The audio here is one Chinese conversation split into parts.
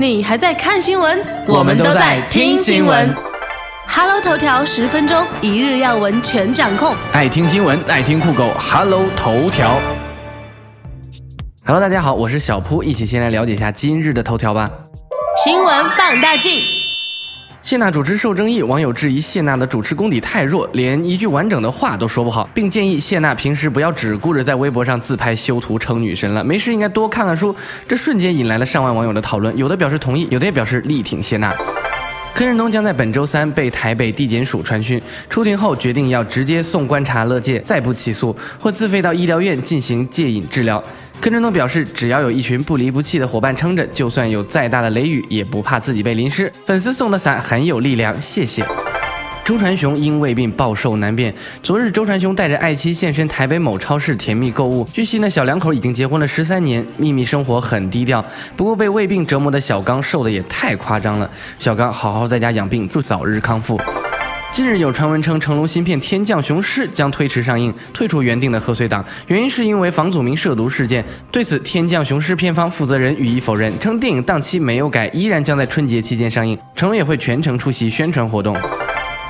你还在看新闻，我们都在听新闻。Hello 头条10分钟，一日要闻全掌控。爱听新闻，爱听酷狗。Hello 头条。Hello 大家好，我是小扑，一起先来了解一下今日的头条吧。新闻放大镜。谢娜主持受争议，网友质疑谢娜的主持功底太弱，连一句完整的话都说不好，并建议谢娜平时不要只顾着在微博上自拍修图称女神了，没事应该多看看书。这瞬间引来了上万网友的讨论，有的表示同意，有的也表示力挺谢娜。柯震东将在本周3被台北地检署传讯，出庭后决定要直接送观察乐界，再不起诉，或自费到医疗院进行戒瘾治疗。柯震东表示，只要有一群不离不弃的伙伴撑着，就算有再大的雷雨，也不怕自己被淋湿。粉丝送的伞很有力量，谢谢。周传雄因胃病暴瘦难辨，昨日周传雄带着爱妻现身台北某超市甜蜜购物。据悉呢，小两口已经结婚了13年，秘密生活很低调。不过被胃病折磨的小刚瘦的也太夸张了，小刚好好在家养病，祝早日康复。近日有传闻称，成龙新片《天降雄狮》将推迟上映，退出原定的贺岁档，原因是因为房祖名涉毒事件。对此，《天降雄狮》片方负责人予以否认，称电影档期没有改，依然将在春节期间上映。成龙也会全程出席宣传活动。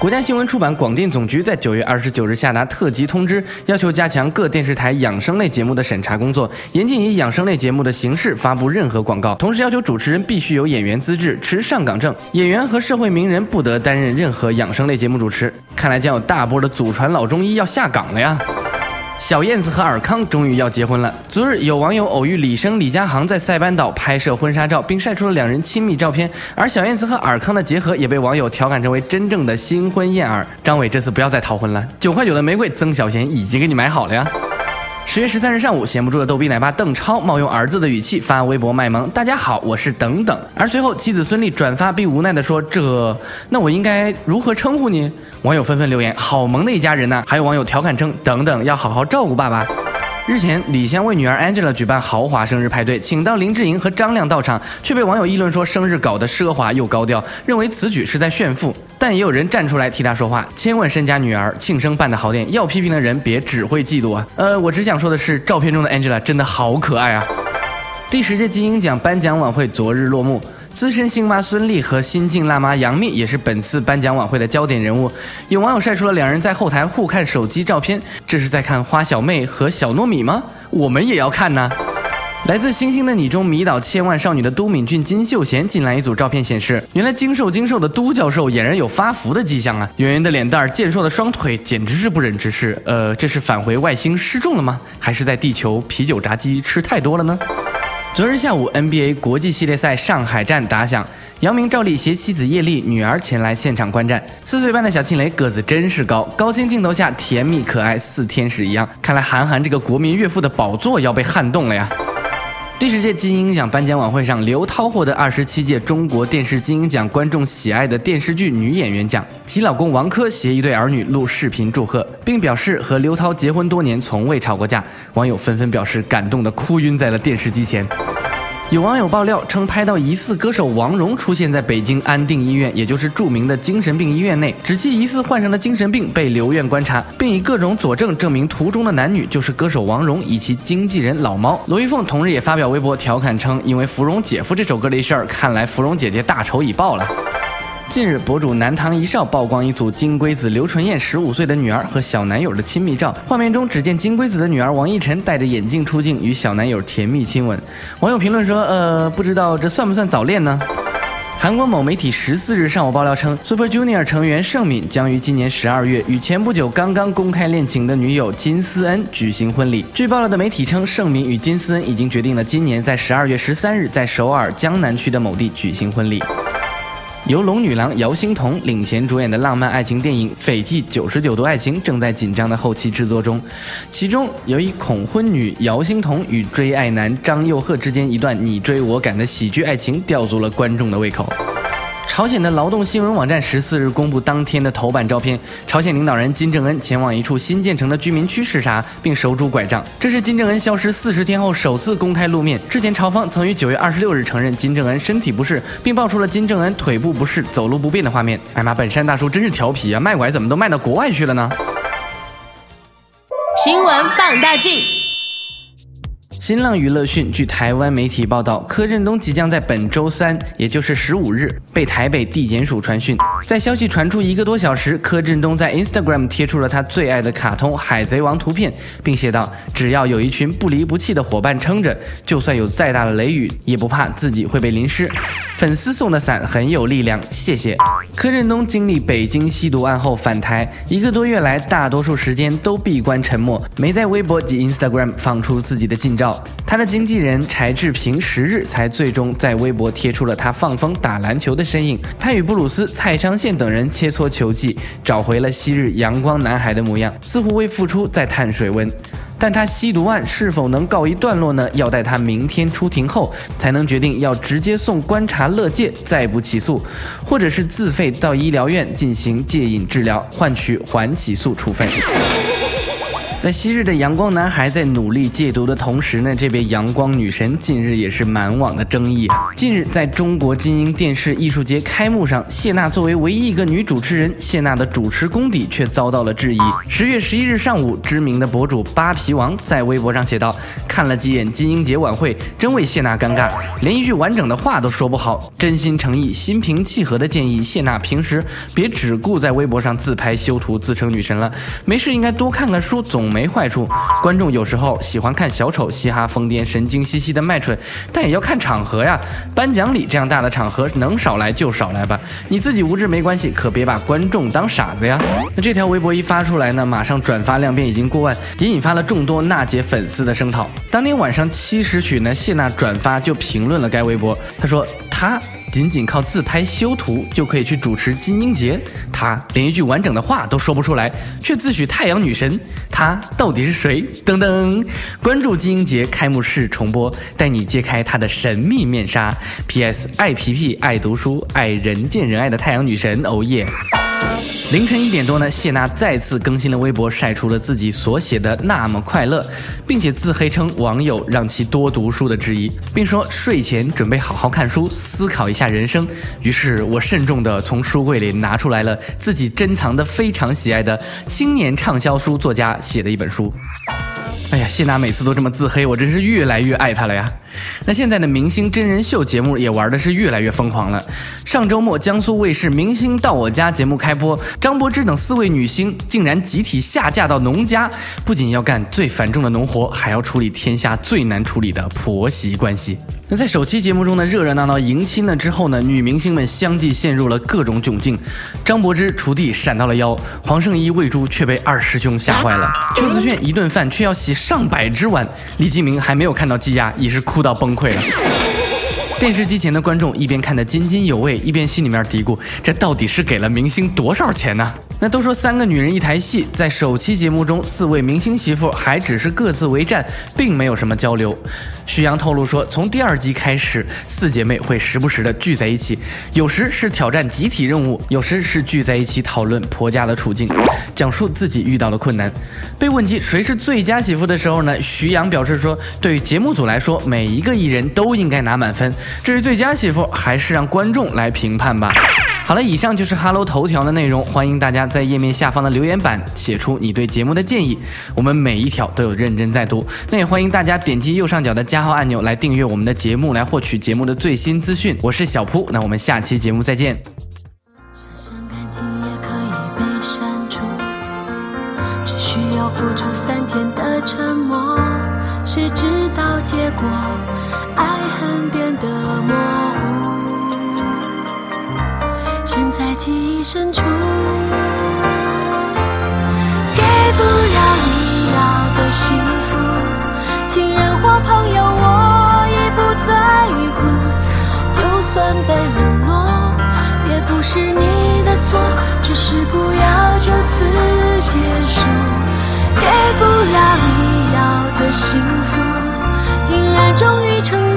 国家新闻出版广电总局在9月29日下达特级通知，要求加强各电视台养生类节目的审查工作，严禁以养生类节目的形式发布任何广告，同时要求主持人必须有演员资质，持上岗证，演员和社会名人不得担任任何养生类节目主持。看来将有大波的祖传老中医要下岗了呀。小燕子和尔康终于要结婚了。昨日有网友偶遇李生李佳航在塞班岛拍摄婚纱照，并晒出了两人亲密照片，而小燕子和尔康的结合也被网友调侃成为真正的新婚燕尔。张伟这次不要再逃婚了，9.9块的玫瑰曾小贤已经给你买好了呀。10月13日上午，闲不住的逗比奶爸邓超冒用儿子的语气发微博卖萌：“大家好，我是等等。”而随后妻子孙俪转发并无奈地说：“那我应该如何称呼你？”网友纷纷留言：“好萌的一家人呐！”还有网友调侃称：“等等要好好照顾爸爸。”日前，李湘为女儿 Angela 举办豪华生日派对，请到林志颖和张亮到场，却被网友议论说生日搞得奢华又高调，认为此举是在炫富。但也有人站出来替他说话，千万身家女儿，庆生办得好点，要批评的人别只会嫉妒啊。我只想说的是，照片中的 Angela 真的好可爱啊。第10届金鹰奖颁奖晚会昨日落幕。资深星妈孙俪和新晋辣妈杨幂也是本次颁奖晚会的焦点人物，有网友晒出了两人在后台互看手机照片，这是在看花小妹和小糯米吗？我们也要看呐！来自《星星的你》中迷倒千万少女的都敏俊金秀贤，近来一组照片显示，原来精瘦的都教授俨然有发福的迹象啊！圆圆的脸蛋，健硕的双腿，简直是不忍直视。这是返回外星失重了吗？还是在地球啤酒炸鸡吃太多了呢？昨日下午 NBA 国际系列赛上海站打响，姚明照例携妻子叶莉、女儿前来现场观战。4岁半的小庆雷个子真是高，高清镜头下甜蜜可爱，似天使一样。看来韩寒这个国民岳父的宝座要被撼动了呀。第10届金鹰奖颁奖晚会上，刘涛获得27届中国电视金鹰奖观众喜爱的电视剧女演员奖。其老公王珂携一对儿女录视频祝贺，并表示和刘涛结婚多年从未吵过架。网友纷纷表示感动得哭晕在了电视机前。有网友爆料称，拍到疑似歌手王蓉出现在北京安定医院，也就是著名的精神病医院内，指其疑似患上的精神病被留院观察，并以各种佐证证明图中的男女就是歌手王蓉以及经纪人老猫。罗玉凤同日也发表微博调侃称，因为芙蓉姐夫这首歌的一事，看来芙蓉姐姐大仇已报了。近日，博主南唐一少曝光一组金龟子刘纯燕15岁的女儿和小男友的亲密照，画面中只见金龟子的女儿王奕晨戴着眼镜出镜，与小男友甜蜜亲吻。网友评论说：“不知道这算不算早恋呢？”韩国某媒体14日上午爆料称 ，Super Junior 成员盛敏将于今年12月与前不久刚刚公开恋情的女友金思恩举行婚礼。据爆料的媒体称，盛敏与金思恩已经决定了今年在12月13日在首尔江南区的某地举行婚礼。由龙女郎姚星彤领衔主演的浪漫爱情电影《斐济99度爱情》正在紧张的后期制作中，其中由以恐婚女姚星彤与追爱男张佑赫之间一段你追我赶的喜剧爱情吊足了观众的胃口。朝鲜的劳动新闻网站14日公布当天的头版照片，朝鲜领导人金正恩前往一处新建成的居民区视察，并手拄拐杖。这是金正恩消失40天后首次公开露面。之前朝方曾于9月26日承认金正恩身体不适，并爆出了金正恩腿部不适、走路不便的画面。哎妈，本山大叔真是调皮啊，卖拐怎么都卖到国外去了呢？新闻放大镜。新浪娱乐讯，据台湾媒体报道，柯震东即将在本周三，也就是15日被台北地检署传讯。在消息传出1个多小时，柯震东在 Instagram 贴出了他最爱的卡通《海贼王》图片，并写道：“只要有一群不离不弃的伙伴撑着，就算有再大的雷雨，也不怕自己会被淋湿。粉丝送的伞很有力量，谢谢。”柯震东经历北京吸毒案后返台，1个多月来，大多数时间都闭关沉默，没在微博及 Instagram 放出自己的近照。他的经纪人柴智屏10日才最终在微博贴出了他放风打篮球的身影，他与布鲁斯、蔡昌宪等人切磋球技，找回了昔日阳光男孩的模样，似乎为复出在探水温。但他吸毒案是否能告一段落呢？要待他明天出庭后才能决定，要直接送观察乐界再不起诉，或者是自费到医疗院进行戒瘾治疗，换取缓起诉处分。在昔日的阳光男孩在努力戒毒的同时呢，这位阳光女神近日也是满网的争议。近日在中国金鹰电视艺术节开幕上，谢娜作为唯一一个女主持人，谢娜的主持功底却遭到了质疑。10月11日上午，知名的博主扒皮王在微博上写道：“看了几眼金鹰节晚会，真为谢娜尴尬，连一句完整的话都说不好。真心诚意、心平气和的建议谢娜平时别只顾在微博上自拍修图自称女神了，没事应该多看看书，总没坏处。观众有时候喜欢看小丑嘻哈疯癫神经兮兮的卖蠢，但也要看场合呀。颁奖礼这样大的场合，能少来就少来吧，你自己无知没关系，可别把观众当傻子呀。”那这条微博一发出来呢，马上转发量变已经过万，也引发了众多娜姐粉丝的声讨。当天晚上7时许呢，谢娜转发就评论了该微博，她说：“她仅仅靠自拍修图就可以去主持金鹰节，她连一句完整的话都说不出来，却自诩太阳女神，她到底是谁？”噔噔，关注金鹰节开幕式重播，带你揭开她的神秘面纱。 PS 爱皮皮、爱读书、爱人见人爱的太阳女神，哦耶！凌晨1点多呢，谢娜再次更新了微博，晒出了自己所写的《那么快乐》，并且自黑称网友让其多读书的质疑，并说睡前准备好好看书，思考一下人生。于是我慎重地从书柜里拿出来了自己珍藏的非常喜爱的青年畅销书作家写的一本书。哎呀，谢娜每次都这么自黑，我真是越来越爱她了呀。那现在的明星真人秀节目也玩的是越来越疯狂了。上周末，江苏卫视《明星到我家》节目开播，张柏芝等4位女星竟然集体下嫁到农家，不仅要干最繁重的农活，还要处理天下最难处理的婆媳关系。那在首期节目中呢，热热闹闹迎亲了之后呢，女明星们相继陷入了各种窘境。张柏芝锄地闪到了腰，黄圣依喂猪却被2师兄吓坏了，邱子炫一顿饭却要洗上百只碗，李继明还没有看到鸡鸭，已是哭到崩溃了。电视机前的观众一边看得津津有味，一边心里面嘀咕：这到底是给了明星多少钱呢？那都说3个女人1台戏，在首期节目中，4位明星媳妇还只是各自为战，并没有什么交流。徐阳透露说，从第2集开始，4姐妹会时不时的聚在一起，有时是挑战集体任务，有时是聚在一起讨论婆家的处境，讲述自己遇到的困难。被问及谁是最佳媳妇的时候呢，徐阳表示说，对于节目组来说，每一个艺人都应该拿满分，至于最佳媳妇，还是让观众来评判吧。好了，以上就是哈喽头条的内容，欢迎大家在页面下方的留言板写出你对节目的建议，我们每一条都有认真在读。那也欢迎大家点击右上角的加号按钮来订阅我们的节目，来获取节目的最新资讯。我是小扑，那我们下期节目再见。想想感情也可以被删除，只需要付出3天的沉默，谁知道结果爱恨变得模糊，现在记忆深处给不了你要的幸福，情人或朋友我已不在乎，就算被冷落也不是你的错，只是不要就此结束，给不了你要的幸福，竟然终于承认